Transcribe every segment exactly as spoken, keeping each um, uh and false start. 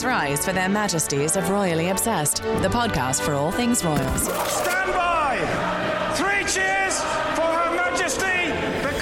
joyous rise for their majesties of Royally Obsessed, the podcast for all things royals. Stand by! Three cheers for Her Majesty, the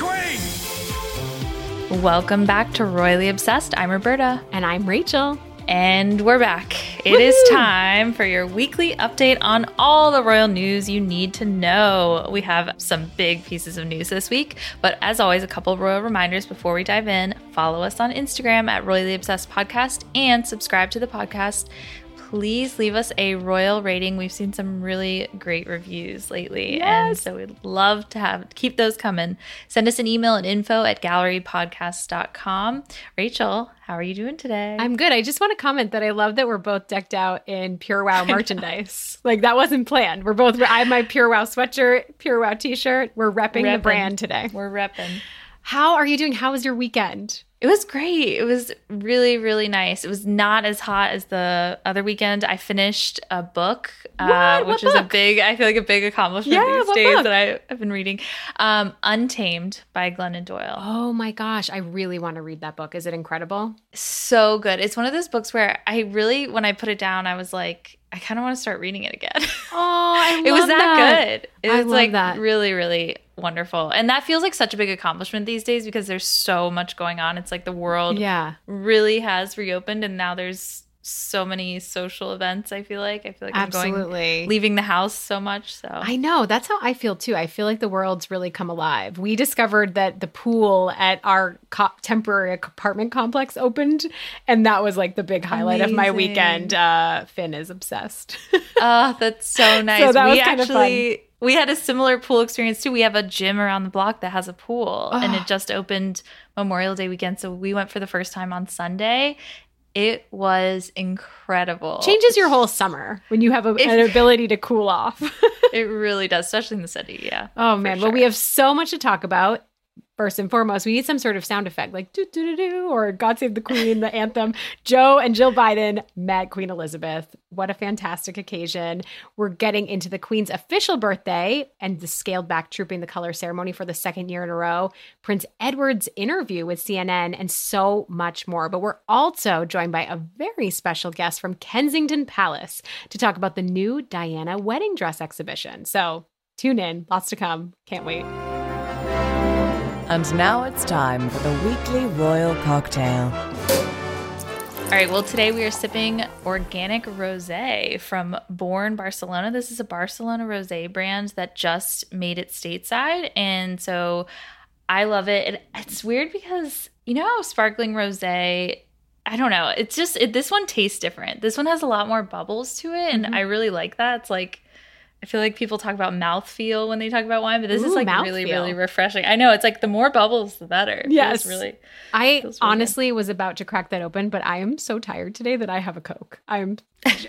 Queen! Welcome back to Royally Obsessed. I'm Roberta. And I'm Rachel. And we're back. It Woo-hoo! Is time for your weekly update on all the royal news you need to know. We have some big pieces of news this week, but as always, a couple of royal reminders before we dive in. Follow us on Instagram at Royally Obsessed Podcast and subscribe to the podcast. Please leave us a royal rating. We've seen some really great reviews lately, yes. and so we'd love to have keep those coming. Send us an email at info at gallery podcast dot com. Rachel, how are you doing today? I'm good. I just want to comment that I love that we're both decked out in Pure Wow merchandise. Like, that wasn't planned. We're both, I have my Pure Wow sweatshirt, Pure Wow t-shirt. We're repping, repping. the brand today. We're repping. How are you doing? How was your weekend? It was great. It was really, really nice. It was not as hot as the other weekend. I finished a book, uh, which is a big, I feel like a big accomplishment yeah, these days book? that I, I've been reading. Um, Untamed by Glennon Doyle. Oh my gosh. I really want to read that book. Is it incredible? So good. It's one of those books where I really, when I put it down, I was like, I kind of want to start reading it again. Oh, I love that. It was that, that. good. It I was love like that. really, really wonderful. And that feels like such a big accomplishment these days because there's so much going on. It's like the world yeah. really has reopened, and now there's so many social events. I feel like I feel like Absolutely. I'm going leaving the house so much. So I know that's how I feel too. I feel like the world's really come alive. We discovered that the pool at our co- temporary apartment complex opened, and that was like the big highlight Amazing. of my weekend. Uh, Finn is obsessed. Oh, that's so nice. So that we was kind actually. Of fun. We had a similar pool experience, too. We have a gym around the block that has a pool, oh. and it just opened Memorial Day weekend. So we went for the first time on Sunday. It was incredible. Changes your whole summer when you have a, it, an ability to cool off. It really does, especially in the city, yeah. Oh, man. Sure. Well, we have so much to talk about. First and foremost, we need some sort of sound effect like do do do do or God Save the Queen, the anthem. Joe and Jill Biden met Queen Elizabeth. What a fantastic occasion. We're getting into the Queen's official birthday and the scaled back Trooping the Color ceremony for the second year in a row, Prince Edward's interview with C N N, and so much more. But we're also joined by a very special guest from Kensington Palace to talk about the new Diana wedding dress exhibition. So tune in. Lots to come. Can't wait. And now it's time for the weekly royal cocktail. All right, well, today we are sipping organic rosé from Born Barcelona. This is a Barcelona rosé brand that just made it stateside, and so I love it. it it's weird because, you know, sparkling rosé, I don't know. It's just it, this one tastes different. This one has a lot more bubbles to it, and mm-hmm. I really like that. It's like I feel like people talk about mouthfeel when they talk about wine, but this Ooh, is like really, feel. really refreshing. I know. It's like the more bubbles, the better. Yes. Really, I really honestly good. was about to crack that open, but I am so tired today that I have a Coke. I'm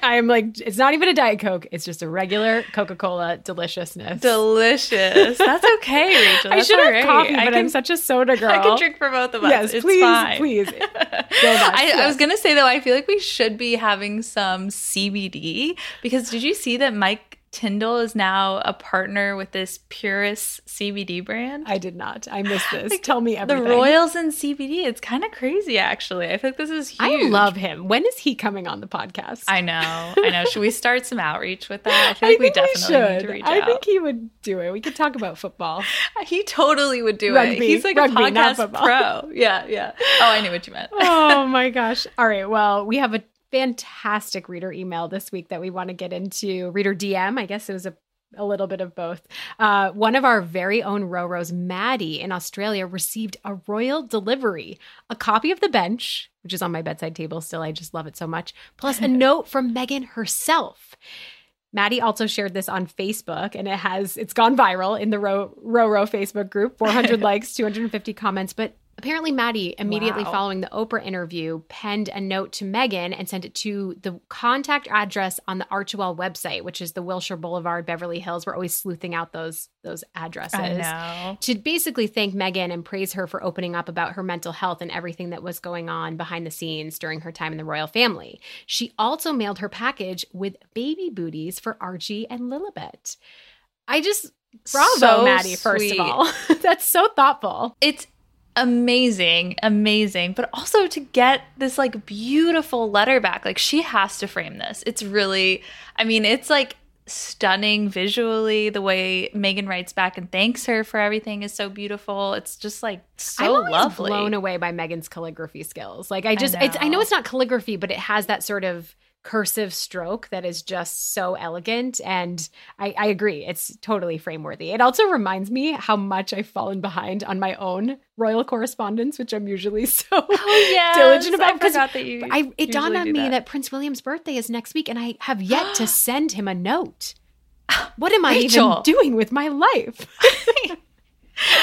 I'm like, it's not even a Diet Coke. It's just a regular Coca-Cola deliciousness. Delicious. That's okay, Rachel. That's I should have right. coffee, but I can, I'm such a soda girl. I can drink for both of us. Yes, it's please, fine. please. Go I, yes. I was going to say, though, I feel like we should be having some C B D because did you see that Mike Tindall is now a partner with this Purist C B D brand? I did not. I missed this. Like, tell me everything. The Royals and C B D. It's kind of crazy, actually. I feel like this is huge. I love him. When is he coming on the podcast? I know. I know. Should we start some outreach with that? I feel like I we definitely we need to reach I out. I think he would do it. We could talk about football. He totally would do Rugby. it. He's like Rugby, a podcast pro. Yeah, yeah. Oh, I knew what you meant. Oh, my gosh. All right. Well, we have a fantastic reader email this week that we want to get into. Reader D M, I guess it was a, a little bit of both. Uh, one of our very own Roros, Maddie in Australia, received a royal delivery, a copy of The Bench, which is on my bedside table still. I just love it so much. Plus a note from Meghan herself. Maddie also shared this on Facebook, and it has, it's gone viral in the Ro- Roro Facebook group, four hundred likes, two hundred fifty comments, but apparently, Maddie, immediately wow. following the Oprah interview, penned a note to Meghan and sent it to the contact address on the Archwell website, which is the Wilshire Boulevard, Beverly Hills. We're always sleuthing out those those addresses. I know. To basically thank Meghan and praise her for opening up about her mental health and everything that was going on behind the scenes during her time in the royal family. She also mailed her package with baby booties for Archie and Lilibet. I just, bravo, so Maddie, first sweet. of all. That's so thoughtful. It's amazing, amazing. But also to get this like beautiful letter back, like she has to frame this. It's really, I mean, it's like stunning visually. The way Meghan writes back and thanks her for everything is so beautiful. It's just like so lovely. I'm always blown away by Meghan's calligraphy skills. Like I just, I know. It's, I know it's not calligraphy, but it has that sort of cursive stroke that is just so elegant. And I, I agree. It's totally frame worthy. It also reminds me how much I've fallen behind on my own royal correspondence, which I'm usually so oh, yes. diligent about. I forgot that you I, it dawned on me that. that Prince William's birthday is next week, and I have yet to send him a note. What am I Rachel. even doing with my life?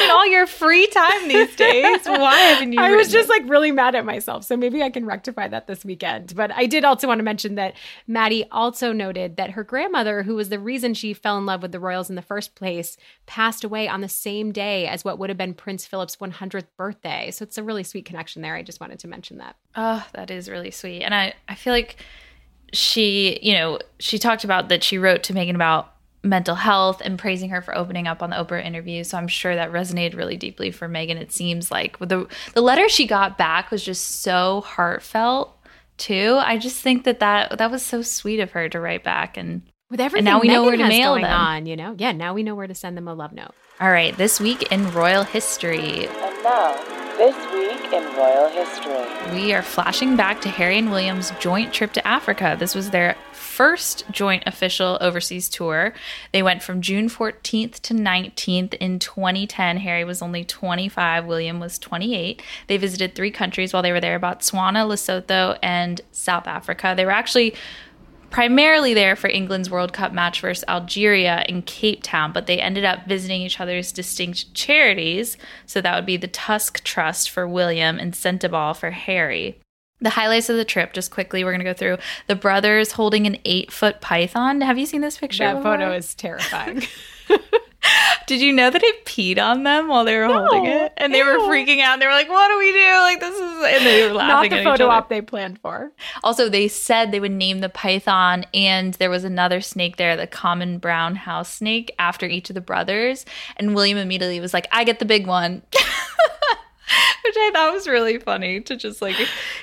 In all your free time these days, why haven't you? I was just it? like really mad at myself. So maybe I can rectify that this weekend. But I did also want to mention that Maddie also noted that her grandmother, who was the reason she fell in love with the royals in the first place, passed away on the same day as what would have been Prince Philip's one hundredth birthday. So it's a really sweet connection there. I just wanted to mention that. Oh, that is really sweet. And I, I feel like she, you know, she talked about that she wrote to Meghan about mental health and praising her for opening up on the Oprah interview. So I'm sure that resonated really deeply for Meghan. It seems like the the letter she got back was just so heartfelt too. I just think that that, that was so sweet of her to write back. And with everything, and now we Meghan know where to mail them. On, you know, yeah, now we know where to send them a love note. All right, this week in royal history. And now. This week in royal history. We are flashing back to Harry and William's joint trip to Africa. This was their first joint official overseas tour. They went from June fourteenth to nineteenth in twenty ten. Harry was only twenty-five. William was twenty-eight. They visited three countries while they were there: Botswana, Lesotho, and South Africa. They were actually primarily there for England's World Cup match versus Algeria in Cape Town, but they ended up visiting each other's distinct charities. So that would be the Tusk Trust for William and Sentebale for Harry. The highlights of the trip, just quickly, we're going to go through. The brothers holding an eight-foot python. Have you seen this picture? That photo is terrifying. Did you know that it peed on them while they were no, holding it? And they ew. were freaking out. They were like, what do we do? Like, this is... And they were laughing at each other. Not the photo op they planned for. Also, they said they would name the python, and there was another snake there, the common brown house snake, after each of the brothers. And William immediately was like, I get the big one. Which I thought was really funny to just like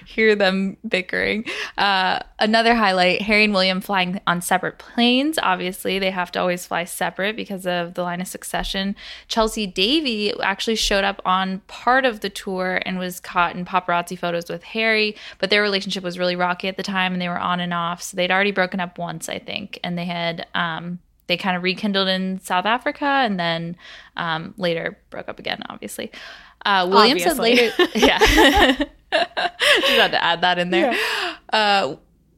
hear them bickering. Uh, another highlight, Harry and William flying on separate planes. Obviously, they have to always fly separate because of the line of succession. Chelsea Davy actually showed up on part of the tour and was caught in paparazzi photos with Harry, but their relationship was really rocky at the time and they were on and off. So they'd already broken up once, I think, and they had um, – they kind of rekindled in South Africa and then um, later broke up again, obviously. Uh, William obviously. said later, yeah, just had to add that in there. Yeah. Uh,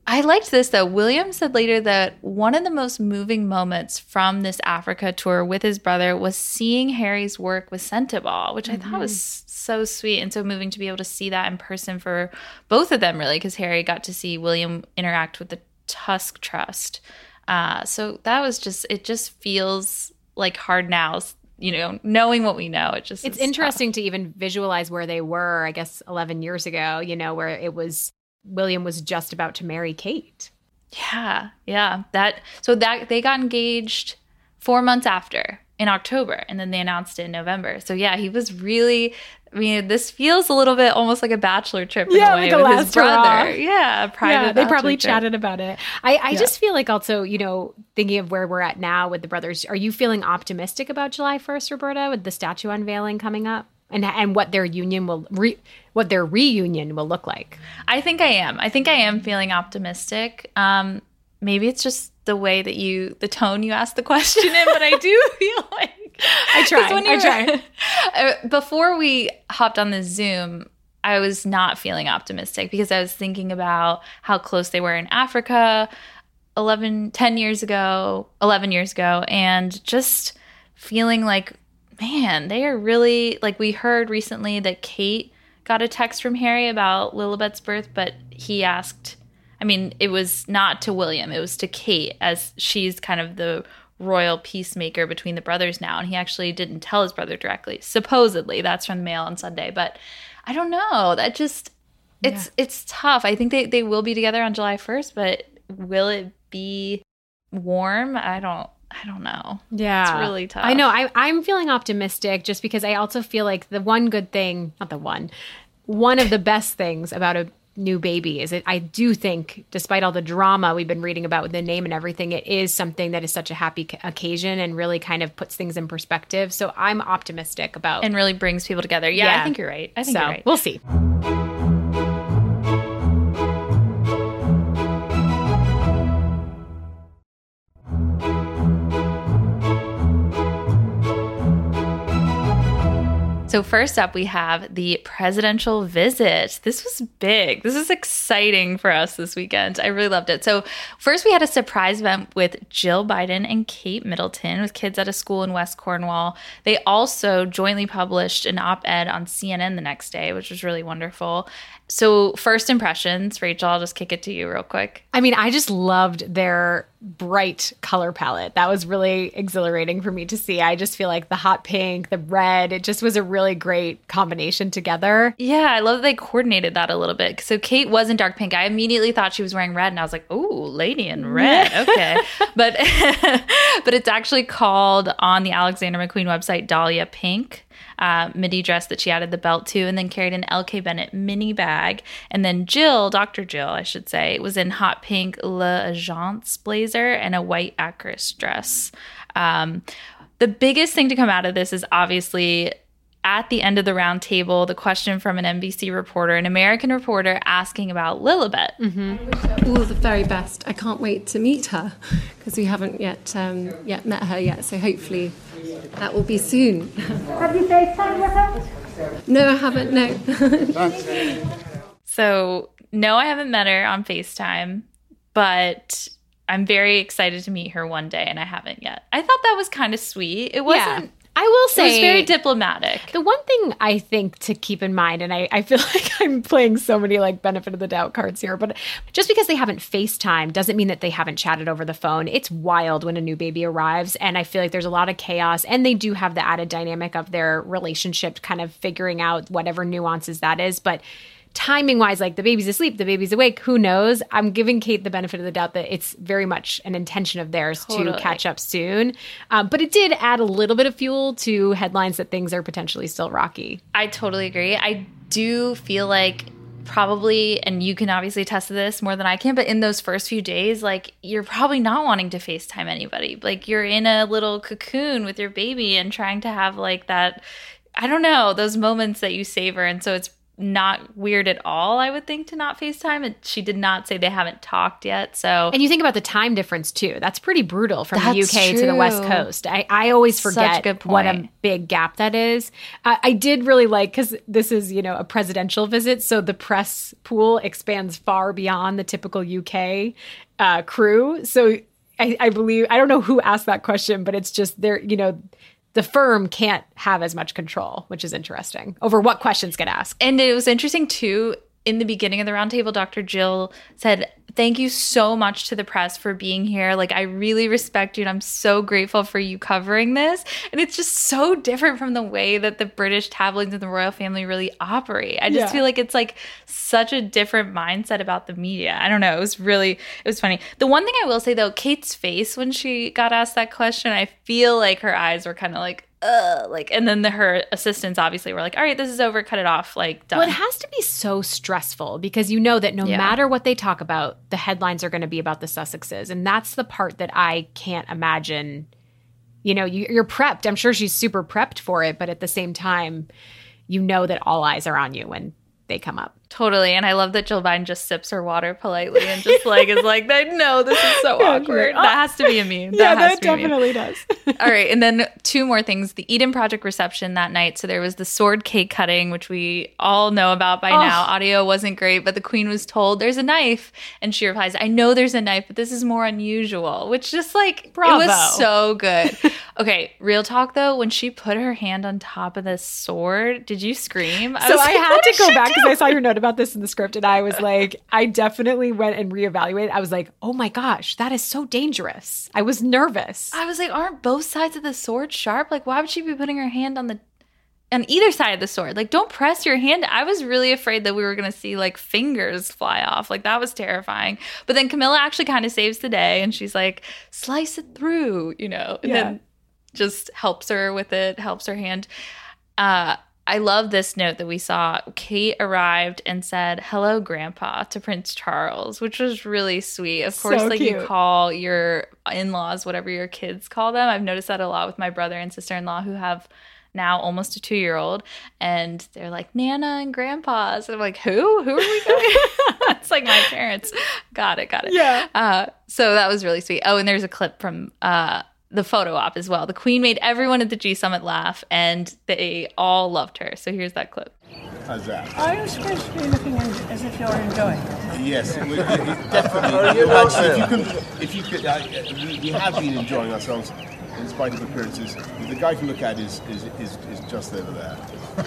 I liked this, though. William said later that one of the most moving moments from this Africa tour with his brother was seeing Harry's work with Sentebale, which mm-hmm. I thought was so sweet and so moving to be able to see that in person for both of them, really, because Harry got to see William interact with the Tusk Trust. Uh, so that was just, it just feels like hard now, you know, knowing what we know. It just, it's interesting tough. to even visualize where they were, I guess, eleven years ago, you know, where it was, William was just about to marry Kate. Yeah. Yeah. That, so that they got engaged four months after in October, and then they announced it in November. So yeah, he was really, I mean, this feels a little bit almost like a bachelor trip in yeah, a way, like a with last his brother. Hurrah. Yeah, private yeah, they probably trip. chatted about it. I, I yeah. just feel like also, you know, thinking of where we're at now with the brothers, are you feeling optimistic about July first, Roberta, with the statue unveiling coming up? And and what their union will re, what their reunion will look like? I think I am. I think I am feeling optimistic. Um, maybe it's just the way that you, the tone you asked the question in, but I do feel like I try. I try. Before we hopped on the Zoom, I was not feeling optimistic because I was thinking about how close they were in Africa eleven, ten years ago, eleven years ago, and just feeling like, man, they are really, like we heard recently that Kate got a text from Harry about Lilibet's birth, but he asked, I mean, it was not to William, it was to Kate, as she's kind of the royal peacemaker between the brothers now, and he actually didn't tell his brother directly. Supposedly, that's from the Mail on Sunday, but I don't know. That just it's yeah. it's tough. I think they, they will be together on July first, but will it be warm? I don't I don't know. Yeah. It's really tough. I know. I, I'm feeling optimistic just because I also feel like the one good thing, not the one, one of the best things about a new baby is it, I do think, despite all the drama we've been reading about with the name and everything, it is something that is such a happy occasion and really kind of puts things in perspective. So I'm optimistic about. And really brings people together. Yeah, yeah. I think you're right. I think so, you're right. We'll see. So first up, we have the presidential visit. This was big. This is exciting for us this weekend. I really loved it. So first, we had a surprise event with Jill Biden and Kate Middleton with kids at a school in West Cornwall. They also jointly published an op-ed on C N N the next day, which was really wonderful. So first impressions, Rachel, I'll just kick it to you real quick. I mean, I just loved their bright color palette. That was really exhilarating for me to see. I just feel like the hot pink, the red, it just was a really great combination together. Yeah, I love that they coordinated that a little bit. So Kate was in dark pink. I immediately thought she was wearing red, and I was like, "Oh, lady in red, okay." but but it's actually called on the Alexander McQueen website Dahlia Pink. Uh, midi dress that she added the belt to, and then carried an L K Bennett mini bag. And then Jill, Doctor Jill, I should say, was in hot pink Le Agence blazer and a white actress dress. Um, the biggest thing to come out of this is obviously at the end of the round table, the question from an N B C reporter, an American reporter, asking about Lilibet. Mm-hmm. All the very best. I can't wait to meet her because we haven't yet um, yet met her yet. So hopefully that will be soon. Have you FaceTime with her? No, I haven't. No. So no, I haven't met her on FaceTime, but I'm very excited to meet her one day, and I haven't yet. I thought that was kind of sweet. It wasn't. Yeah. I will say. It was very diplomatic. The one thing I think to keep in mind, and I, I feel like I'm playing so many like benefit of the doubt cards here, but just because they haven't FaceTimed doesn't mean that they haven't chatted over the phone. It's wild when a new baby arrives, and I feel like there's a lot of chaos, and they do have the added dynamic of their relationship kind of figuring out whatever nuances that is, but timing wise, like the baby's asleep, the baby's awake, who knows? I'm giving Kate the benefit of the doubt that it's very much an intention of theirs totally. To catch up soon. Um, but it did add a little bit of fuel to headlines that things are potentially still rocky. I totally agree. I do feel like probably, and you can obviously attest to this more than I can, but in those first few days, like you're probably not wanting to FaceTime anybody. Like you're in a little cocoon with your baby and trying to have like that, I don't know, those moments that you savor. And so it's not weird at all, I would think, to not FaceTime. And she did not say they haven't talked yet. So, and you think about the time difference too. That's pretty brutal from that's the U K true. To the West Coast. I, I always forget what a big gap that is. Uh, I did really like, because this is, you know, a presidential visit, so the press pool expands far beyond the typical U K uh, crew. So I, I believe I don't know who asked that question, but it's just there, you know. The firm can't have as much control, which is interesting, over what questions get asked. And it was interesting, too, in the beginning of the roundtable, Doctor Jill said, thank you so much to the press for being here. Like, I really respect you, and I'm so grateful for you covering this. And it's just so different from the way that the British tabloids and the royal family really operate. I just yeah. feel like it's, like, such a different mindset about the media. I don't know. It was really – it was funny. The one thing I will say, though, Kate's face when she got asked that question, I feel like her eyes were kind of like – Uh, like, and then the, her assistants obviously were like, all right, this is over, cut it off, like, done. Well, it has to be so stressful because you know that no yeah. matter what they talk about, the headlines are going to be about the Sussexes. And that's the part that I can't imagine. You know, you, you're prepped. I'm sure she's super prepped for it. But at the same time, you know that all eyes are on you when they come up. Totally. And I love that Jill Biden just sips her water politely and just like is like, I know this is so awkward. That has to be a meme. That yeah, has that to be definitely does. All right. And then two more things. The Eden Project reception that night. So there was the sword cake cutting, which we all know about by oh. now. Audio wasn't great, but the Queen was told there's a knife. And she replies, I know there's a knife, but this is more unusual, which just like, bravo. It was so good. Okay. Real talk though, when she put her hand on top of the sword, did you scream? I so I like, had to go back because I saw your note about this in the script, and I was like, I definitely went and reevaluated. I was like, oh my gosh, that is so dangerous. I was nervous. I was like, aren't both sides of the sword sharp? Like, why would she be putting her hand on the on either side of the sword. Like, don't press your hand. I was really afraid that we were going to see, like, fingers fly off. Like, that was terrifying. But then Camilla actually kind of saves the day, and she's like, slice it through, you know. And yeah. then just helps her with it, helps her hand. Uh, I love this note that we saw. Kate arrived and said, hello, Grandpa, to Prince Charles, which was really sweet. Of course, so like cute. You call your in-laws whatever your kids call them. I've noticed that a lot with my brother and sister-in-law who have now almost a two-year-old, and they're like, Nana and Grandpa's. And I'm like, who? Who are we going? It's like my parents. Got it, got it. Yeah. Uh, so that was really sweet. Oh, and there's a clip from uh, – the photo op as well. The Queen made everyone at the G Summit laugh, and they all loved her. So here's that clip. How's that? Are you supposed to be looking as if you're enjoying it? Yes, we, we, definitely. You actually, if you could, if you could uh, we, we have been enjoying ourselves in spite of appearances. The guy to look at is is is, is just over there.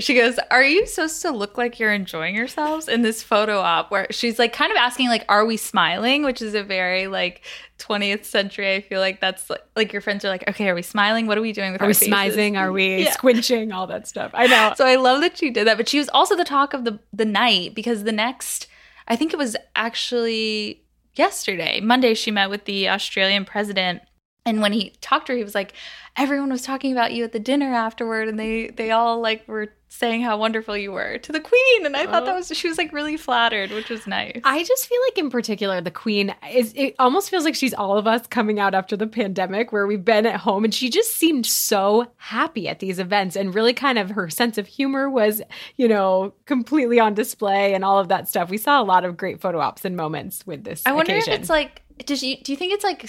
She goes, are you supposed to look like you're enjoying yourselves in this photo op? Where she's like kind of asking, like, are we smiling? Which is a very like twentieth century. I feel like that's like, like your friends are like, okay, are we smiling? What are we doing with are our faces? Are we smizing? Are we yeah. squinching? All that stuff. I know. So I love that she did that. But she was also the talk of the, the night, because the next, I think it was actually yesterday, Monday, she met with the Australian president. And when he talked to her, he was like, everyone was talking about you at the dinner afterward, and they, they all like were saying how wonderful you were to the Queen. And I thought that was, she was like really flattered, which was nice. I just feel like in particular, the Queen is, it almost feels like she's all of us coming out after the pandemic where we've been at home, and she just seemed so happy at these events, and really kind of her sense of humor was, you know, completely on display and all of that stuff. We saw a lot of great photo ops and moments with this I wonder occasion. If it's like, does she, do you think it's like...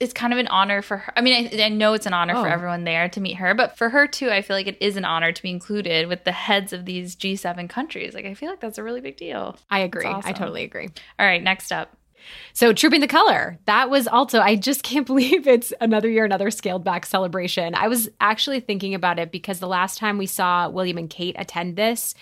it's kind of an honor for her. I mean, I, I know it's an honor oh. for everyone there to meet her, but for her too, I feel like it is an honor to be included with the heads of these G seven countries. Like, I feel like that's a really big deal. I agree. Awesome. I totally agree. All right, next up. So Trooping the Color, that was also, I just can't believe it's another year, another scaled back celebration. I was actually thinking about it because the last time we saw William and Kate attend this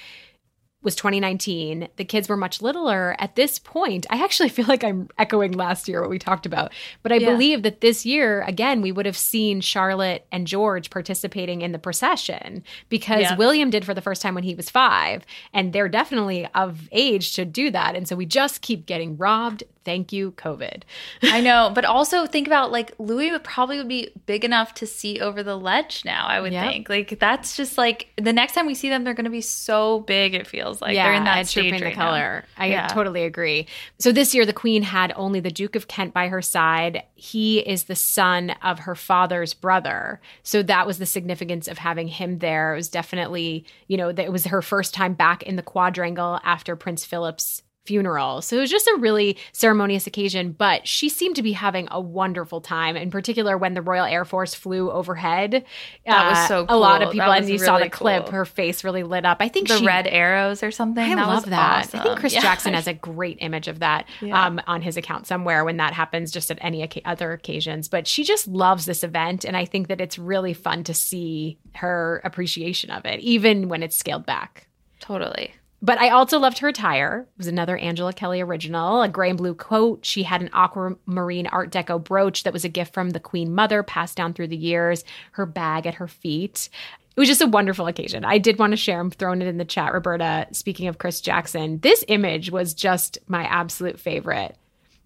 was twenty nineteen. The kids were much littler at this point. I actually feel like I'm echoing last year what we talked about. But I yeah. believe that this year, again, we would have seen Charlotte and George participating in the procession, because yeah. William did for the first time when he was five. And they're definitely of age to do that. And so we just keep getting robbed. Thank you, COVID. I know. But also think about, like, Louis would probably would be big enough to see over the ledge now, I would yep. think. Like, that's just, like, the next time we see them, they're going to be so big, it feels like. Yeah, they're in that stage right now. Color. I yeah. totally agree. So this year, the Queen had only the Duke of Kent by her side. He is the son of her father's brother. So that was the significance of having him there. It was definitely, you know, it was her first time back in the quadrangle after Prince Philip's funeral. So it was just a really ceremonious occasion, but she seemed to be having a wonderful time, in particular when the Royal Air Force flew overhead. That uh, was so cool. A lot of people, and you really saw the clip, cool. her face really lit up. I think the she, red arrows or something. I that love was that. Awesome. I think Chris yeah. Jackson has a great image of that yeah. um, on his account somewhere when that happens, just at any other occasions. But she just loves this event, and I think that it's really fun to see her appreciation of it, even when it's scaled back. Totally. But I also loved her attire. It was another Angela Kelly original, a gray and blue coat. She had an aquamarine Art Deco brooch that was a gift from the Queen Mother, passed down through the years, her bag at her feet. It was just a wonderful occasion. I did want to share. I'm throwing it in the chat, Roberta. Speaking of Chris Jackson, this image was just my absolute favorite.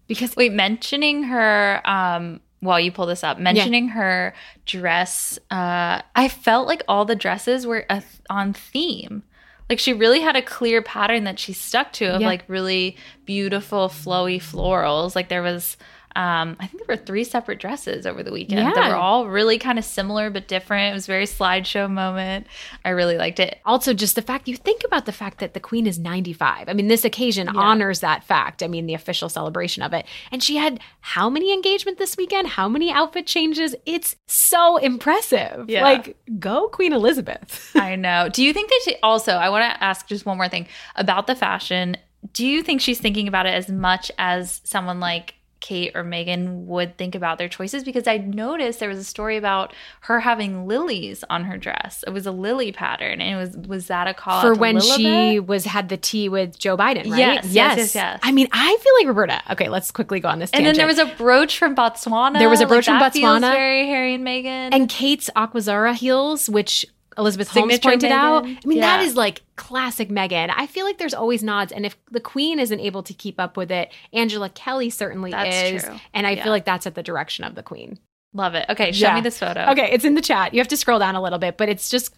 Because Wait, mentioning her... Um while you pull this up, mentioning yeah. her dress, uh, I felt like all the dresses were a th- on theme. Like, she really had a clear pattern that she stuck to of, yeah. like, really beautiful, flowy florals. Like, there was, um, I think there were three separate dresses over the weekend yeah. that were all really kind of similar but different. It was a very slideshow moment. I really liked it. Also, just the fact, you think about the fact that the Queen is ninety-five. I mean, this occasion yeah. honors that fact. I mean, the official celebration of it. And she had how many engagements this weekend? How many outfit changes? It's so impressive. Yeah. Like, go Queen Elizabeth. I know. Do you think that she also, I want to ask just one more thing about the fashion. Do you think she's thinking about it as much as someone like Kate or Meghan would think about their choices? Because I noticed there was a story about her having lilies on her dress. It was a lily pattern, and it was was that a call for out to when Lilibet? She was had the tea with Joe Biden, right? Yes, yes, yes, yes, yes. I mean, I feel like Roberta. Okay, let's quickly go on this. And tangent. Then there was a brooch from Botswana. There was a brooch like, from that Botswana. Feels very Harry and Meghan. And Kate's Aquazara heels, which. Elizabeth Signature Holmes pointed Meghan. out. I mean, yeah. that is like classic Meghan. I feel like there's always nods. And if the Queen isn't able to keep up with it, Angela Kelly certainly that's is. True. And I yeah. feel like that's at the direction of the Queen. Love it. Okay, show yeah. me this photo. Okay, it's in the chat. You have to scroll down a little bit, but it's just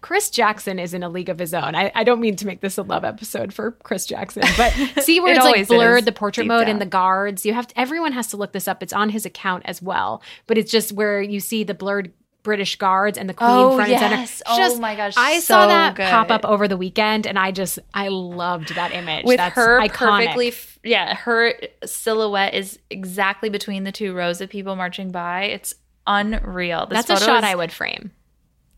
Chris Jackson is in a league of his own. I, I don't mean to make this a love episode for Chris Jackson, but see where it it's like blurred, is. the portrait Deep mode down. and the guards. You have to, everyone has to look this up. It's on his account as well, but it's just where you see the blurred British guards and the Queen oh, front yes. and center. Just, oh my gosh, I so saw that good. pop up over the weekend, and I just I loved that image. With That's her iconic. perfectly, yeah, her silhouette is exactly between the two rows of people marching by. It's unreal. This That's a shot is, I would frame.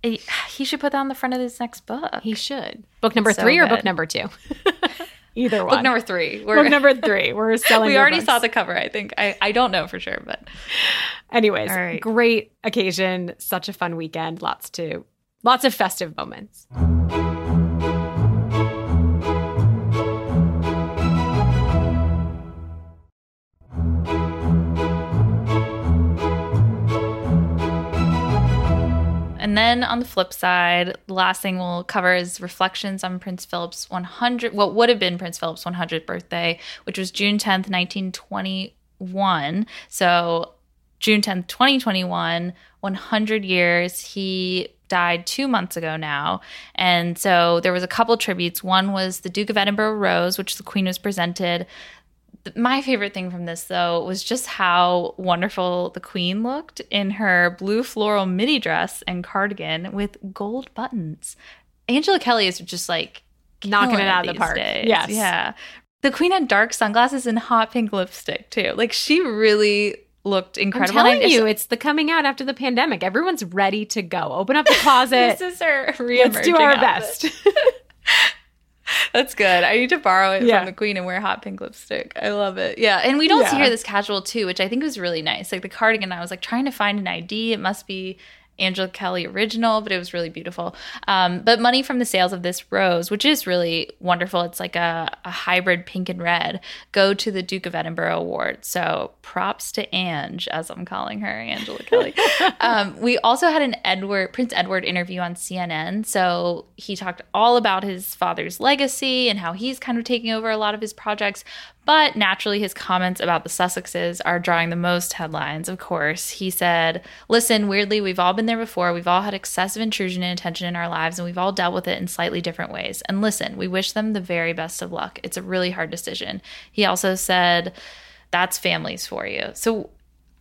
He, he should put that on the front of his next book. He should. Book number so three good. or book number two. Either one. Book number three. We're, book number three. We're selling. We already books. saw the cover. I think. I, I don't know for sure, but. Anyways, right. great occasion. Such a fun weekend. Lots to, lots of festive moments. And then on the flip side, the last thing we'll cover is reflections on Prince Philip's one hundred, what would have been Prince Philip's one hundredth birthday, which was June tenth, nineteen twenty-one. So June tenth, twenty twenty-one, one hundred years. He died two months ago now. And so there was a couple tributes. One was the Duke of Edinburgh Rose, which the Queen was presented. My favorite thing from this, though, was just how wonderful the Queen looked in her blue floral midi dress and cardigan with gold buttons. Angela Kelly is just like knocking it out of the park. Days. Yes. Yeah. The Queen had dark sunglasses and hot pink lipstick, too. Like, she really looked incredible. I'm telling it's, you, it's the coming out after the pandemic. Everyone's ready to go. Open up the closet. This is her re-emerging. Let's do our outfit. best. That's good. I need to borrow it yeah. from the Queen and wear hot pink lipstick. I love it. Yeah. And we don't yeah. see her this casual too, which I think was really nice. Like the cardigan, I was like trying to find an I D. It must be Angela Kelly original, but it was really beautiful. Um, but money from the sales of this rose, which is really wonderful. It's like a, a hybrid pink and red, go to the Duke of Edinburgh Award. So props to Ange, as I'm calling her, Angela Kelly. Um, we also had an Edward Prince Edward interview on C N N. So he talked all about his father's legacy and how he's kind of taking over a lot of his projects. But naturally, his comments about the Sussexes are drawing the most headlines, of course. He said, listen, weirdly, we've all been there before. We've all had excessive intrusion and attention in our lives, and we've all dealt with it in slightly different ways. And listen, we wish them the very best of luck. It's a really hard decision. He also said, that's families for you. So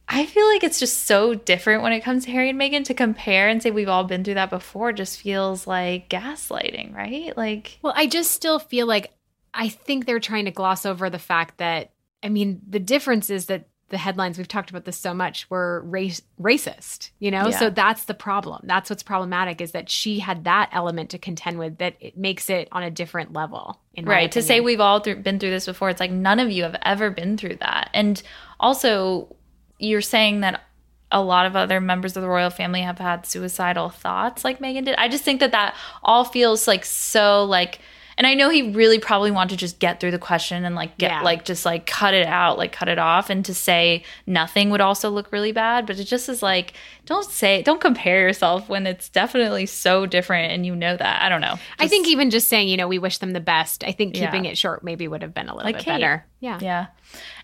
I feel like it's just so different when it comes to Harry and Meghan to compare and say we've all been through that before just feels like gaslighting, right? Like, well, I just still feel like I think they're trying to gloss over the fact that, I mean, the difference is that the headlines, we've talked about this so much, were race, racist, you know? Yeah. So that's the problem. That's what's problematic is that she had that element to contend with that it makes it on a different level. In right. To say we've all th- been through this before, it's like none of you have ever been through that. And also you're saying that a lot of other members of the royal family have had suicidal thoughts like Meghan did. I just think that that all feels like so like – and I know he really probably wanted to just get through the question and, like, get yeah. like just, like, cut it out, like, cut it off. And to say nothing would also look really bad. But it just is, like, don't say – don't compare yourself when it's definitely so different and you know that. I don't know. Just, I think even just saying, you know, we wish them the best, I think keeping yeah. it short maybe would have been a little like bit Kate. better. Yeah. Yeah.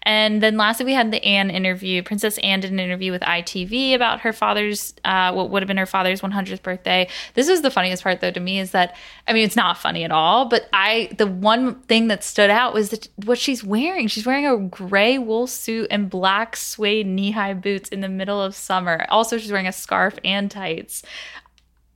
And then lastly, we had the Anne interview. Princess Anne did an interview with I T V about her father's, uh, what would have been her father's one hundredth birthday. This is the funniest part, though, to me is that, I mean, it's not funny at all, but I, the one thing that stood out was that what she's wearing. She's wearing a gray wool suit and black suede knee-high boots in the middle of summer. Also, she's wearing a scarf and tights.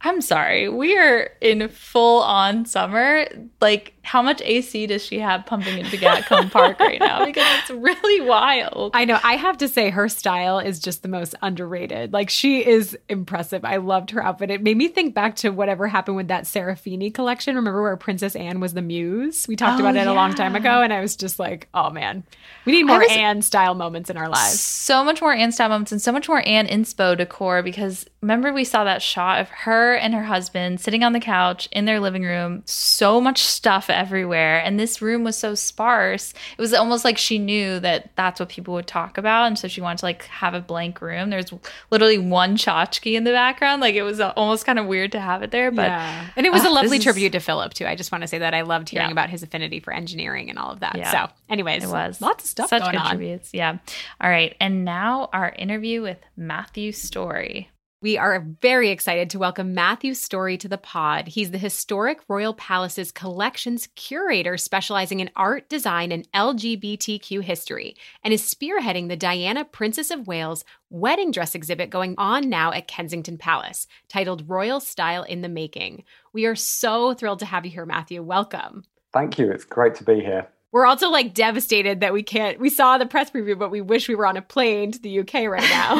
I'm sorry. We are in full-on summer. Like, how much A C does she have pumping into Gatcombe Park right now? Because it's really wild. I know. I have to say her style is just the most underrated. Like, she is impressive. I loved her outfit. It made me think back to whatever happened with that Serafini collection. Remember where Princess Anne was the muse? We talked oh, about it yeah. a long time ago, and I was just like, oh, man. We need more was, Anne-style moments in our lives. So much more Anne-style moments and so much more Anne inspo decor because remember we saw that shot of her her and her husband sitting on the couch in their living room, so much stuff everywhere. And this room was so sparse. It was almost like she knew that that's what people would talk about. And so she wanted to like have a blank room. There's literally one tchotchke in the background. Like it was almost kind of weird to have it there. But yeah. And it was uh, a lovely tribute is... to Philip too. I just want to say that I loved hearing yeah. about his affinity for engineering and all of that. Yeah. So anyways, it was lots of stuff Such going good on. Tributes. Yeah. All right. And now our interview with Matthew Storey. We are very excited to welcome Matthew Storey to the pod. He's the Historic Royal Palace's collections curator specializing in art, design, and L G B T Q history, and is spearheading the Diana, Princess of Wales, wedding dress exhibit going on now at Kensington Palace, titled Royal Style in the Making. We are so thrilled to have you here, Matthew. Welcome. Thank you. It's great to be here. We're also like devastated that we can't, we saw the press preview, but we wish we were on a plane to the U K right now.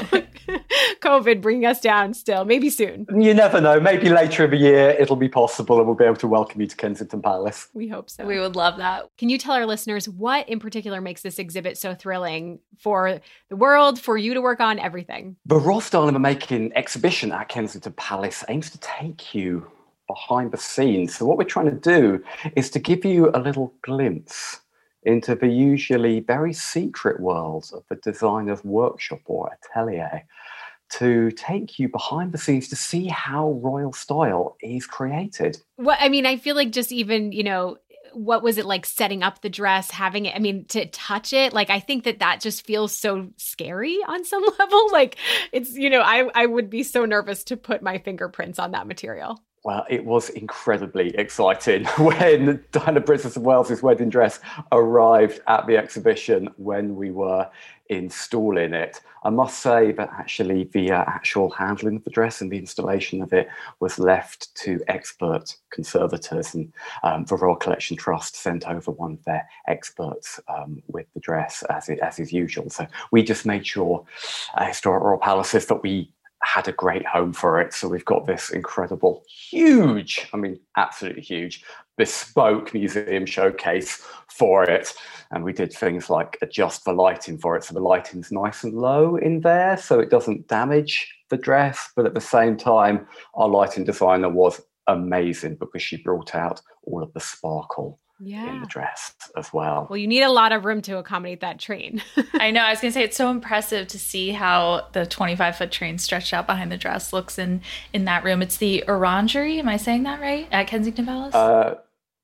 COVID bringing us down still, maybe soon. You never know. Maybe later in the year, it'll be possible and we'll be able to welcome you to Kensington Palace. We hope so. We would love that. Can you tell our listeners what in particular makes this exhibit so thrilling for the world, for you to work on, everything? The Royal Style in the Making exhibition at Kensington Palace aims to take you behind the scenes. So what we're trying to do is to give you a little glimpse into the usually very secret worlds of the designer's workshop or atelier, to take you behind the scenes to see how royal style is created. Well, I mean, I feel like just even, you know, what was it like setting up the dress, having it, I mean, to touch it? Like, I think that that just feels so scary on some level. Like it's, you know, I, I would be so nervous to put my fingerprints on that material. Well, it was incredibly exciting when Diana, Princess of Wales' wedding dress arrived at the exhibition when we were installing it. I must say that actually the uh, actual handling of the dress and the installation of it was left to expert conservators, and um, the Royal Collection Trust sent over one of their experts um, with the dress, as, it, as is usual. So we just made sure at uh, Historic Royal Palaces that we had a great home for it. So we've got this incredible, huge, I mean, absolutely huge, bespoke museum showcase for it. And we did things like adjust the lighting for it. So the lighting's nice and low in there, so it doesn't damage the dress. But at the same time, our lighting designer was amazing because she brought out all of the sparkle yeah. in the dress as well. Well, you need a lot of room to accommodate that train. I know. I was going to say, it's so impressive to see how the twenty-five foot train stretched out behind the dress looks in, in that room. It's the Orangery. Am I saying that right? At Kensington Palace? Uh,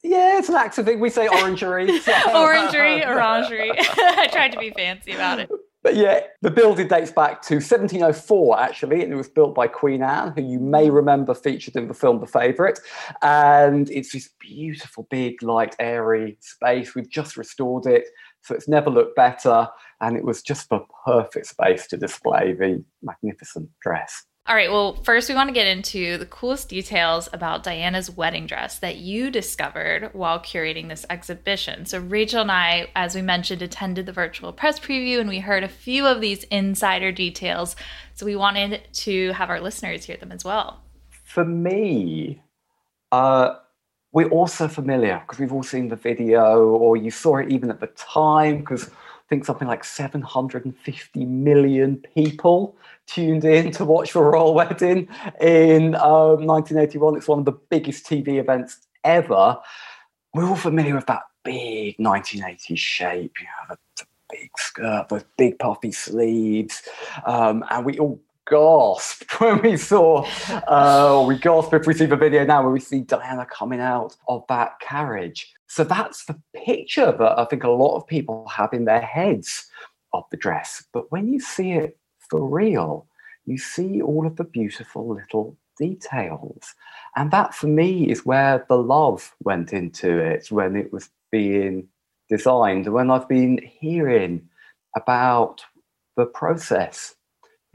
yeah, it's an accent thing. We say Orangery. So. Orangery, Orangery. I tried to be fancy about it. But yeah, the building dates back to seventeen oh four, actually, and it was built by Queen Anne, who you may remember featured in the film The Favourite. And it's this beautiful, big, light, airy space. We've just restored it, so it's never looked better. And it was just the perfect space to display the magnificent dress. All right, well, first we want to get into the coolest details about Diana's wedding dress that you discovered while curating this exhibition. So Rachel and I, as we mentioned, attended the virtual press preview and we heard a few of these insider details. So we wanted to have our listeners hear them as well. For me, uh, we're also familiar because we've all seen the video, or you saw it even at the time, because I think something like seven hundred fifty million people tuned in to watch the Royal Wedding in um, nineteen eighty-one. It's one of the biggest T V events ever. We're all familiar with that big nineteen eighties shape, you know, the, the big skirt, those big puffy sleeves, um, and we all gasped when we saw, uh, or we gasped if we see the video now, when we see Diana coming out of that carriage. So that's the picture that I think a lot of people have in their heads of the dress. But when you see it for real, you see all of the beautiful little details. And that, for me, is where the love went into it when it was being designed. When I've been hearing about the process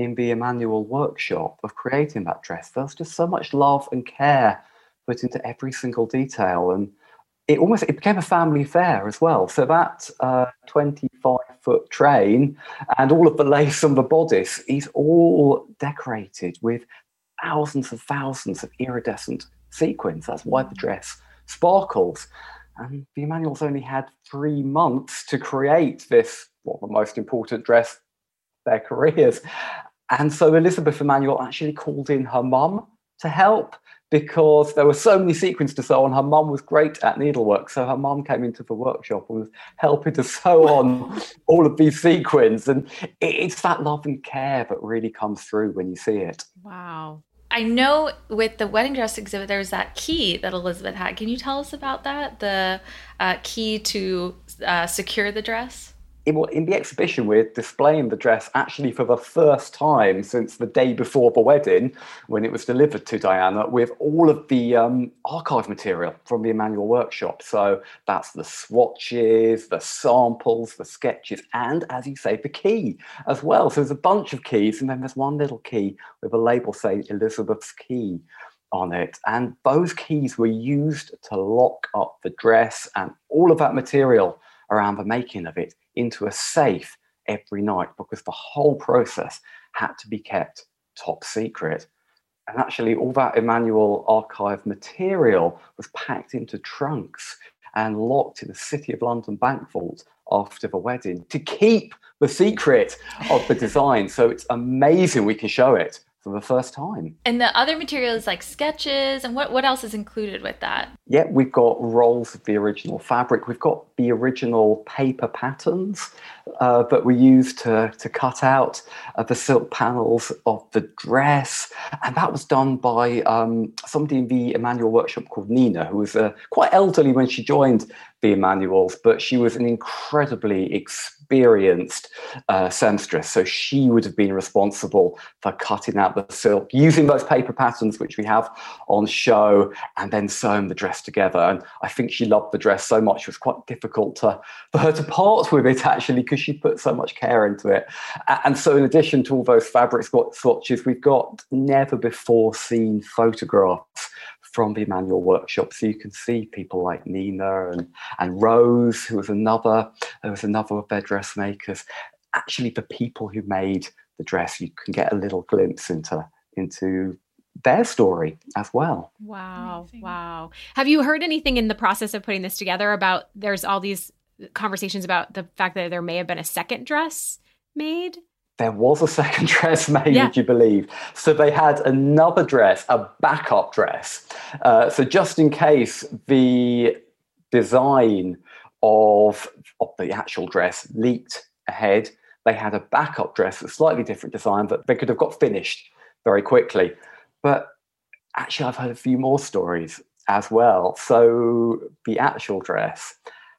in the Emmanuel workshop of creating that dress, there's just so much love and care put into every single detail. And it almost it became a family affair as well. So that uh, twenty-five foot train and all of the lace and the bodice is all decorated with thousands and thousands of iridescent sequins. That's why the dress sparkles. And the Emmanuel's only had three months to create this, well, the most important dress of their careers. And so Elizabeth Emmanuel actually called in her mum to help because there were so many sequins to sew, and her mum was great at needlework. So her mum came into the workshop and was helping to sew on all of these sequins. And it's that love and care that really comes through when you see it. Wow. I know with the wedding dress exhibit, there was that key that Elizabeth had. Can you tell us about that? The uh, key to uh, secure the dress? In, in the exhibition, we're displaying the dress actually for the first time since the day before the wedding, when it was delivered to Diana, with all of the um, archive material from the Emmanuel workshop. So that's the swatches, the samples, the sketches, and as you say, the key as well. So there's a bunch of keys, and then there's one little key with a label saying Elizabeth's key on it. And those keys were used to lock up the dress and all of that material around the making of it into a safe every night, because the whole process had to be kept top secret. And actually all that Emmanuel archive material was packed into trunks and locked in the City of London bank vault after the wedding to keep the secret of the design. So it's amazing we can show it for the first time. And the other materials like sketches and what, what else is included with that? Yeah, we've got rolls of the original fabric. We've got the original paper patterns uh, that we used to, to cut out uh, the silk panels of the dress. And that was done by um, somebody in the Emmanuel workshop called Nina, who was uh, quite elderly when she joined the Emmanuels, but she was an incredibly experienced uh, seamstress. So she would have been responsible for cutting out the silk using those paper patterns which we have on show and then sewing the dress together. And I think she loved the dress so much it was quite difficult to, for her to part with it actually, because she put so much care into it. And so in addition to all those fabric swatches, we've got never before seen photographs from the Emmanuel workshop. So you can see people like Nina and, and Rose, who was another, who was another of their dressmakers. Actually, the people who made the dress, you can get a little glimpse into into their story as well. Wow. Amazing. Wow. Have you heard anything in the process of putting this together about, there's all these conversations about the fact that there may have been a second dress made? There was a second dress made, yeah. Would you believe? So they had another dress, a backup dress. Uh, so just in case the design of, of the actual dress leaked ahead, they had a backup dress with slightly different design that they could have got finished very quickly. But actually, I've heard a few more stories as well. So the actual dress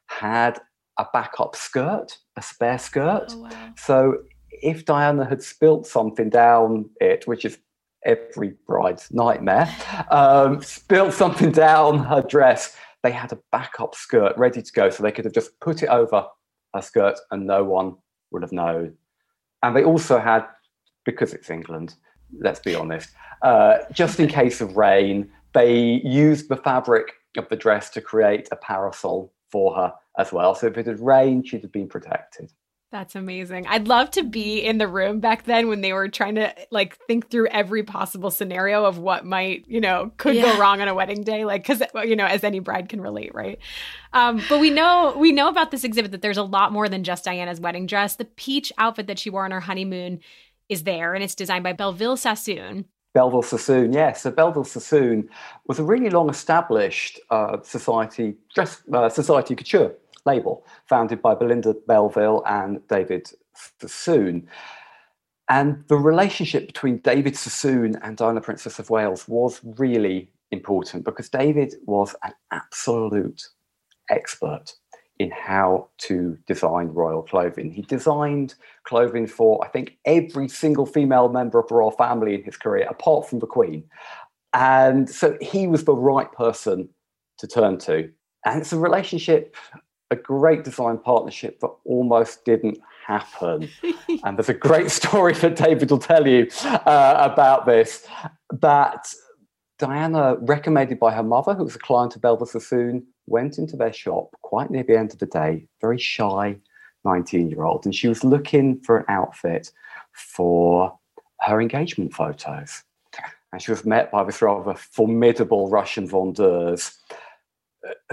had a backup skirt, a spare skirt. Oh, wow. So if Diana had spilt something down it, which is every bride's nightmare, um, spilt something down her dress, they had a backup skirt ready to go. So they could have just put it over her skirt and no one would have known. And they also had, because it's England, let's be honest, uh, just in case of rain, they used the fabric of the dress to create a parasol for her as well. So if it had rained, she'd have been protected. That's amazing. I'd love to be in the room back then when they were trying to like think through every possible scenario of what might, you know, could yeah. go wrong on a wedding day. Like, because, you know, as any bride can relate, right? Um, but we know we know about this exhibit that there's a lot more than just Diana's wedding dress. The peach outfit that she wore on her honeymoon is there, and it's designed by Belville Sassoon. Belville Sassoon, yes. So Belville Sassoon was a really long-established uh, society dress, uh, society couture label, founded by Belinda Belville and David Sassoon. And the relationship between David Sassoon and Diana, Princess of Wales, was really important because David was an absolute expert in how to design royal clothing. He designed clothing for, I think, every single female member of the royal family in his career, apart from the Queen. And so he was the right person to turn to. And it's a relationship, a great design partnership that almost didn't happen. And there's a great story that David will tell you uh, about this, that Diana, recommended by her mother, who was a client of Belville Sassoon, went into their shop quite near the end of the day, very shy nineteen-year-old, and she was looking for an outfit for her engagement photos. And she was met by this rather formidable Russian vendeurs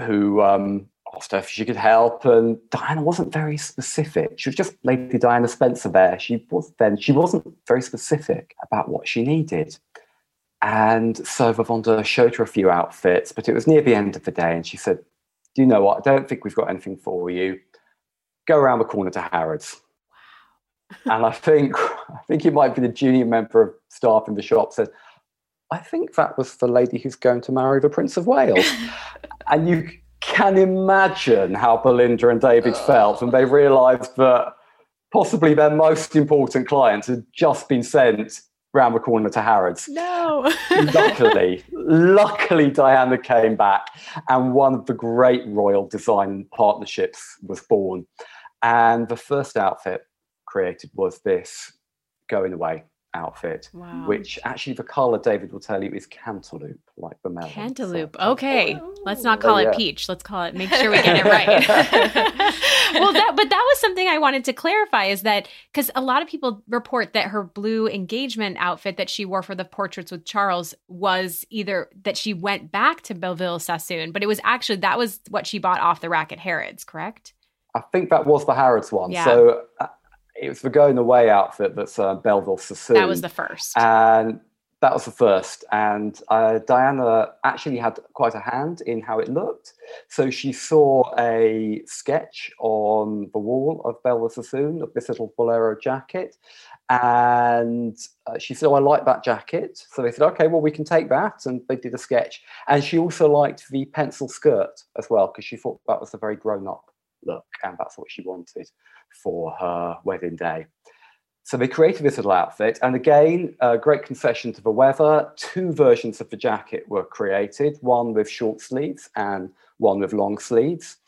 who... Um, asked her if she could help, and Diana wasn't very specific. She was just Lady Diana Spencer there. She was then. She wasn't very specific about what she needed. And so Vavonda showed her a few outfits, but it was near the end of the day. And she said, do you know what? I don't think we've got anything for you. Go around the corner to Harrods. Wow. And I think I think it might be the junior member of staff in the shop said, I think that was the lady who's going to marry the Prince of Wales. And you can imagine how Belinda and David oh. felt. And they realised that possibly their most important clients had just been sent round the corner to Harrods. No. Luckily, luckily Diana came back and one of the great royal design partnerships was born. And the first outfit created was this going away outfit, wow. which actually the colour, David will tell you, is cantaloupe, like the melon. Cantaloupe. So, okay. Oh. Let's not call it yeah. peach. Let's call it, make sure we get it right. Well, that, but that was something I wanted to clarify is that, because a lot of people report that her blue engagement outfit that she wore for the portraits with Charles was either that she went back to Belville Sassoon, but it was actually, that was what she bought off the rack at Harrods, correct? I think that was the Harrods one. Yeah. So uh, it was the going away outfit that's uh, Belville Sassoon. That was the first. And that was the first. And uh, Diana actually had quite a hand in how it looked. So she saw a sketch on the wall of Belville Sassoon of this little bolero jacket. And uh, she said, oh, I like that jacket. So they said, okay, well, we can take that. And they did a sketch. And she also liked the pencil skirt as well, because she thought that was a very grown-up look, and that's what she wanted for her wedding day. So they created this little outfit, and again, a great concession to the weather. Two versions of the jacket were created, one with short sleeves and one with long sleeves,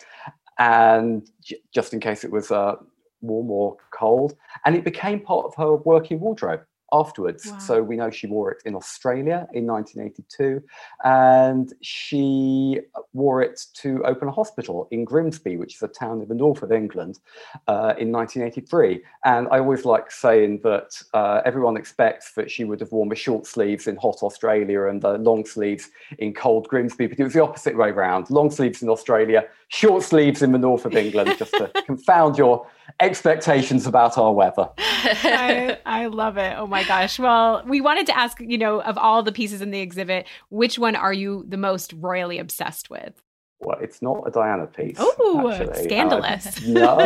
and j- just in case it was uh, warm or cold. And it became part of her working wardrobe afterwards. Wow. So we know she wore it in Australia in nineteen eighty-two, and she wore it to open a hospital in Grimsby, which is a town in the north of England, uh, in nineteen eighty-three. And I always like saying that uh, everyone expects that she would have worn the short sleeves in hot Australia and the long sleeves in cold Grimsby, but it was the opposite way round. Long sleeves in Australia, short sleeves in the north of England, just to confound your expectations about our weather. I, I love it. Oh my gosh. Well, we wanted to ask, you know, of all the pieces in the exhibit, which one are you the most royally obsessed with? Well, it's not a Diana piece. Oh, scandalous. Uh, no.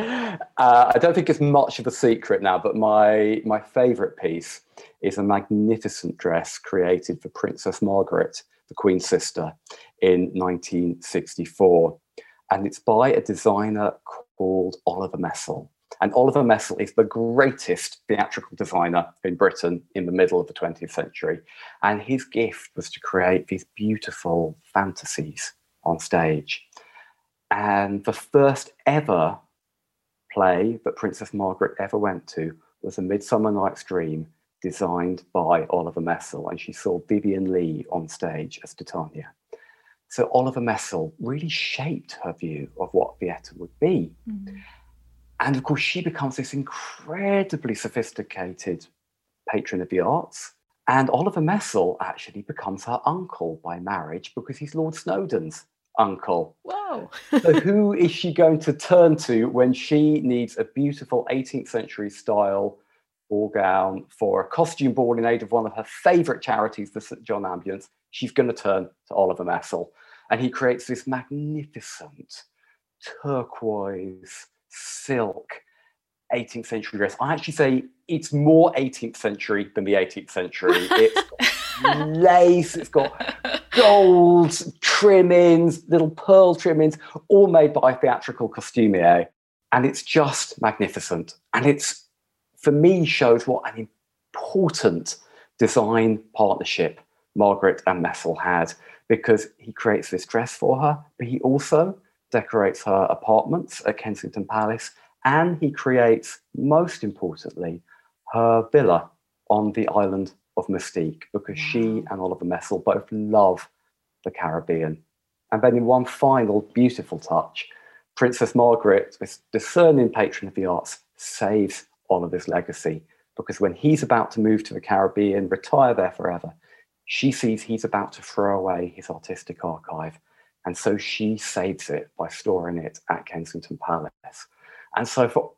uh, I don't think it's much of a secret now, but my, my favourite piece is a magnificent dress created for Princess Margaret, the Queen's sister, in nineteen sixty-four. And it's by a designer called Oliver Messel. And Oliver Messel is the greatest theatrical designer in Britain in the middle of the twentieth century. And his gift was to create these beautiful fantasies on stage. And the first ever play that Princess Margaret ever went to was A Midsummer Night's Dream, designed by Oliver Messel. And she saw Vivian Leigh on stage as Titania. So Oliver Messel really shaped her view of what theatre would be. Mm-hmm. And of course, she becomes this incredibly sophisticated patron of the arts. And Oliver Messel actually becomes her uncle by marriage because he's Lord Snowdon's uncle. Wow. So who is she going to turn to when she needs a beautiful eighteenth century style ball gown for a costume ball in aid of one of her favourite charities, the Saint John Ambulance? She's going to turn to Oliver Messel. And he creates this magnificent turquoise silk eighteenth century dress. I actually say it's more eighteenth century than the eighteenth century. It's got lace, it's got gold trimmings, little pearl trimmings, all made by a theatrical costumier. And it's just magnificent. And it's, for me, shows what an important design partnership Margaret and Messel had, because he creates this dress for her, but he also decorates her apartments at Kensington Palace, and he creates, most importantly, her villa on the island of Mystique, because she and Oliver Messel both love the Caribbean. And then in one final beautiful touch, Princess Margaret, this discerning patron of the arts, saves Oliver's legacy, because when he's about to move to the Caribbean, retire there forever, she sees he's about to throw away his artistic archive. And so she saves it by storing it at Kensington Palace. And so for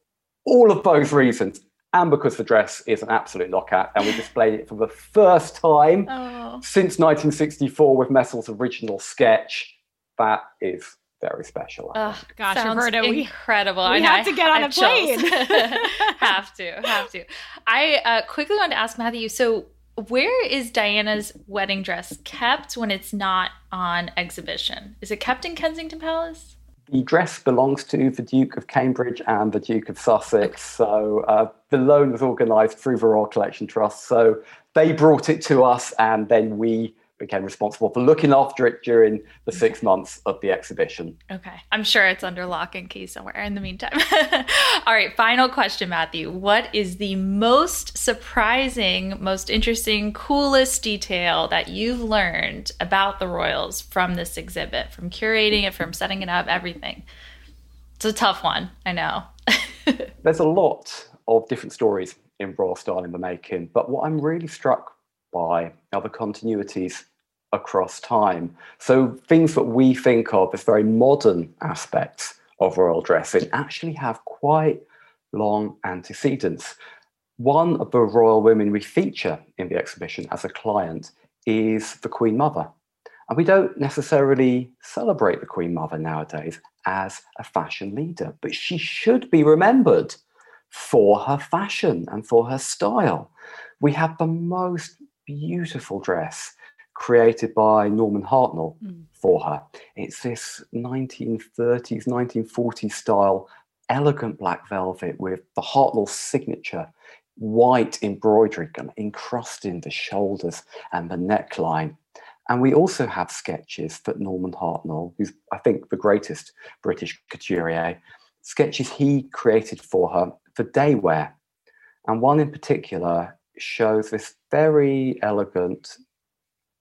all of those reasons, and because the dress is an absolute knockout, and we displayed it for the first time oh. since nineteen sixty-four with Messel's original sketch. That is very special. Oh, gosh, sounds Roberta, incredible. We, we have to get on a plane. have to, have to. I uh, quickly want to ask Matthew, so where is Diana's wedding dress kept when it's not on exhibition? Is it kept in Kensington Palace? The dress belongs to the Duke of Cambridge and the Duke of Sussex. So uh, the loan was organised through the Royal Collection Trust. So they brought it to us, and then we became responsible for looking after it during the six months of the exhibition. Okay. I'm sure it's under lock and key somewhere in the meantime. All right. Final question, Matthew. What is the most surprising, most interesting, coolest detail that you've learned about the royals from this exhibit, from curating it, from setting it up, everything? It's a tough one. I know. There's a lot of different stories in Royal Style in the Making, but what I'm really struck by are the continuities across time. So things that we think of as very modern aspects of royal dressing actually have quite long antecedents. One of the royal women we feature in the exhibition as a client is the Queen Mother. And we don't necessarily celebrate the Queen Mother nowadays as a fashion leader, but she should be remembered for her fashion and for her style. We have the most beautiful dress created by Norman Hartnell mm. for her. It's this nineteen thirties, nineteen forties style, elegant black velvet with the Hartnell signature white embroidery encrusting the shoulders and the neckline. And we also have sketches that Norman Hartnell, who's I think the greatest British couturier, sketches he created for her for day wear. And one in particular shows this very elegant,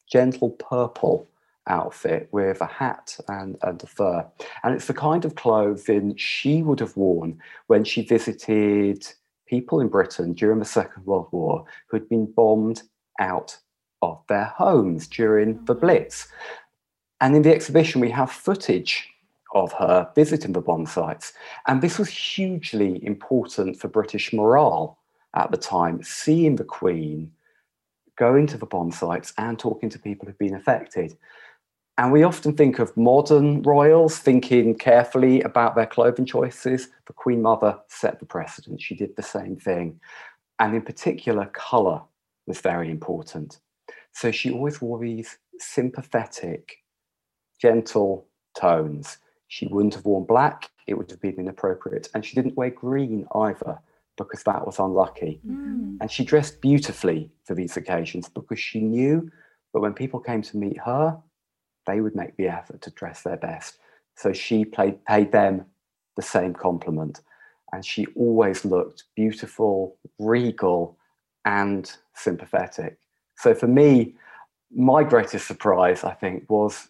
gentle purple outfit with a hat and, and a fur. And it's the kind of clothing she would have worn when she visited people in Britain during the Second World War who had been bombed out of their homes during the Blitz. And in the exhibition, we have footage of her visiting the bomb sites. And this was hugely important for British morale at the time, seeing the Queen going to the bomb sites and talking to people who've been affected. And we often think of modern royals thinking carefully about their clothing choices. The Queen Mother set the precedent. She did the same thing. And in particular, colour was very important. So she always wore these sympathetic, gentle tones. She wouldn't have worn black. It would have been inappropriate. And she didn't wear green either, because that was unlucky. Mm. And she dressed beautifully for these occasions because she knew that when people came to meet her, they would make the effort to dress their best. So she played, paid them the same compliment. And she always looked beautiful, regal, and sympathetic. So for me, my greatest surprise, I think, was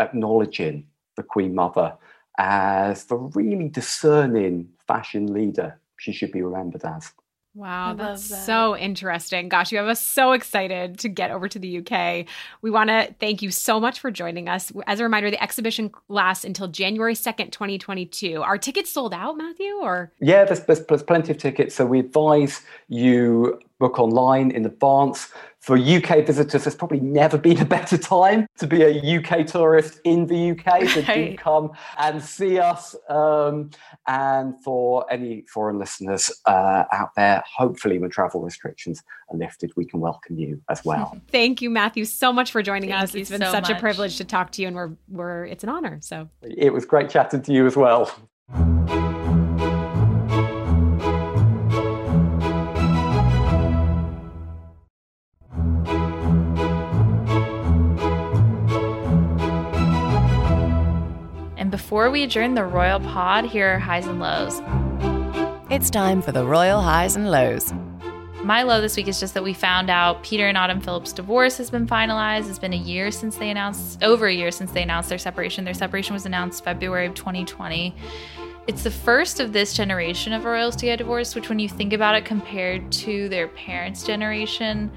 acknowledging the Queen Mother as the really discerning fashion leader she should be remembered as. Wow, that's that. so interesting. Gosh, you have us so excited to get over to the U K. We want to thank you so much for joining us. As a reminder, the exhibition lasts until January second, twenty twenty-two. Are tickets sold out, Matthew? Or Yeah, there's, there's, there's plenty of tickets. So we advise you book online in advance. For U K visitors, there's probably never been a better time to be a U K tourist in the U K. So right. do come and see us. Um, and for any foreign listeners uh, out there, hopefully when travel restrictions are lifted, we can welcome you as well. Thank you, Matthew, so much for joining Thank us. It's been so such much. a privilege to talk to you, and we're we're it's an honor. So it was great chatting to you as well. Before we adjourn the Royal Pod, here are highs and lows. It's time for the Royal Highs and Lows. My low this week is just that we found out Peter and Autumn Phillips' divorce has been finalized. It's been a year since they announced, over a year since they announced their separation. Their separation was announced February of twenty twenty. It's the first of this generation of royals to get divorced, which when you think about it compared to their parents' generation,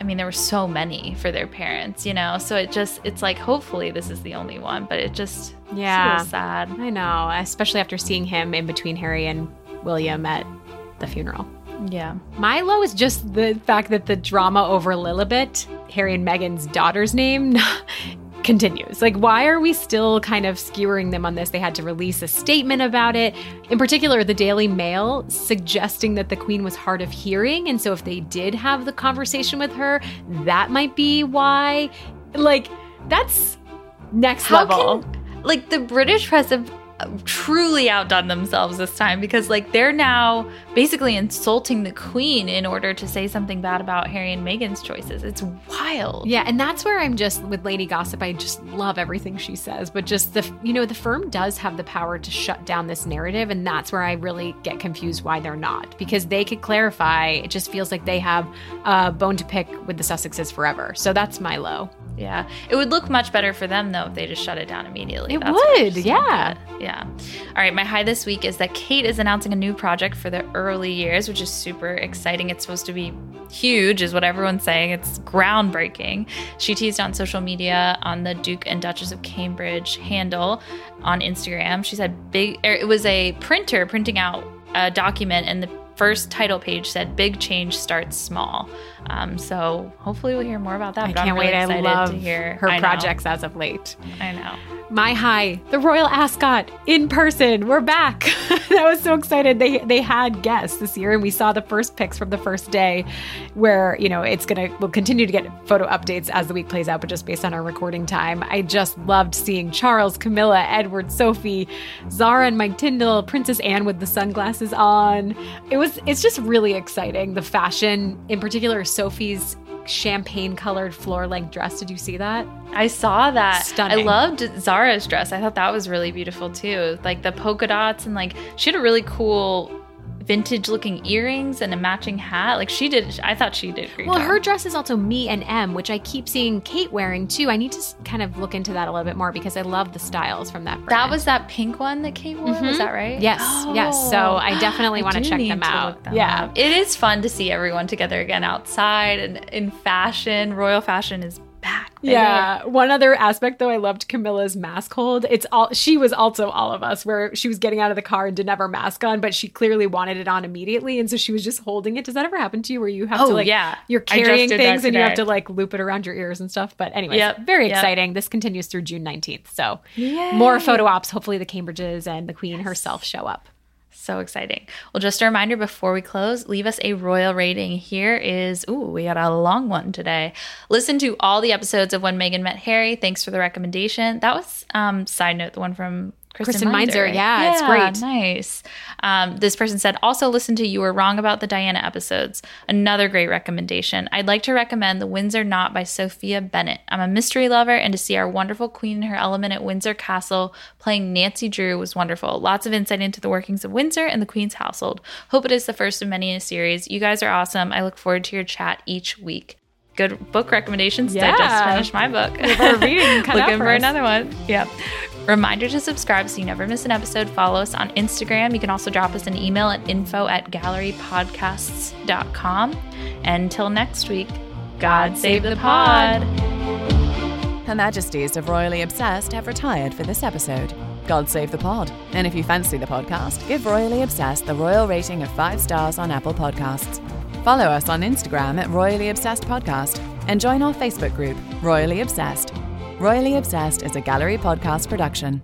I mean, there were so many for their parents, you know? So it just, it's like, hopefully this is the only one, but it just, yeah, it's sad. I know, especially after seeing him in between Harry and William at the funeral. Yeah. My low is just the fact that the drama over Lilibet, Harry and Meghan's daughter's name, continues. Like, why are we still kind of skewering them on this? They had to release a statement about it. In particular, the Daily Mail suggesting that the Queen was hard of hearing. And so if they did have the conversation with her, that might be why. Like, that's next How level. Can, like, the British press have truly outdone themselves this time, because like they're now basically insulting the Queen in order to say something bad about Harry and Meghan's choices. It's wild. Yeah, and that's where I'm just with Lady Gossip. I just love everything she says, but just the you know the firm does have the power to shut down this narrative, and that's where I really get confused why they're not, because they could clarify. It just feels like they have a bone to pick with the Sussexes forever. So that's my low. Yeah, it would look much better for them though if they just shut it down immediately. It that's would, yeah. That. Yeah. All right, my high this week is that Kate is announcing a new project for the early years, which is super exciting. It's supposed to be huge, is what everyone's saying. It's groundbreaking. She teased on social media on the Duke and Duchess of Cambridge handle on Instagram. She said big. Er, it was a printer printing out a document, and the first title page said "Big Change Starts Small." Um, so hopefully we'll hear more about that. I but can't I'm really wait. Excited I love to hear. her I projects know. as of late. I know. My high, the Royal Ascot in person. We're back. I was so excited. They they had guests this year, and we saw the first pics from the first day where, you know, it's going to, we'll continue to get photo updates as the week plays out, but just based on our recording time. I just loved seeing Charles, Camilla, Edward, Sophie, Zara and Mike Tindall, Princess Anne with the sunglasses on. It was, it's just really exciting. The fashion, in particular, Sophie's champagne-colored floor-length dress. Did you see that? I saw that. Stunning. I loved Zara's dress. I thought that was really beautiful, too. Like, the polka dots, and, like, she had a really cool vintage-looking earrings and a matching hat. Like, she did, I thought she did great. Well, her dress is also Me and M, which I keep seeing Kate wearing, too. I need to kind of look into that a little bit more because I love the styles from that brand. That was that pink one that Kate wore, mm-hmm. was that right? Yes, oh. yes. So I definitely want to check them out. Them yeah. Up. It is fun to see everyone together again outside and in fashion. Royal fashion is back. Baby. Yeah. One other aspect, though, I loved Camilla's mask hold. It's all she was also all of us, where she was getting out of the car and didn't have her mask on, but she clearly wanted it on immediately, and so she was just holding it. Does that ever happen to you, where you have oh, to like yeah. you're carrying things and you have to like loop it around your ears and stuff? But anyways, yep. very yep. exciting. This continues through June nineteenth, so Yay. more photo ops. Hopefully, the Cambridges and the Queen yes. herself show up. So exciting. Well, just a reminder before we close, leave us a royal rating. Here is, ooh, we got a long one today. Listen to all the episodes of When Meghan Met Harry. Thanks for the recommendation. That was, um, side note, the one from Kristen, Kristen Meinzer. Meinzer. Yeah, yeah, it's great. Nice. Um, this person said, also listen to You Were Wrong About the Diana episodes. Another great recommendation. I'd like to recommend The Windsor Knot by Sophia Bennett. I'm a mystery lover, and to see our wonderful queen in her element at Windsor Castle playing Nancy Drew was wonderful. Lots of insight into the workings of Windsor and the Queen's household. Hope it is the first of many in a series. You guys are awesome. I look forward to your chat each week. Good book recommendations. Yeah. I just finished my book. We're reading. Cut Looking for, for another one. Yep. Reminder to subscribe so you never miss an episode. Follow us on Instagram. You can also drop us an email at info at gallery podcasts dot com. Until next week, God save the pod. Her Majesties of Royally Obsessed have retired for this episode. God save the pod. And if you fancy the podcast, give Royally Obsessed the royal rating of five stars on Apple Podcasts. Follow us on Instagram at Royally Obsessed Podcast and join our Facebook group, Royally Obsessed. Royally Obsessed is a Gallery Podcast production.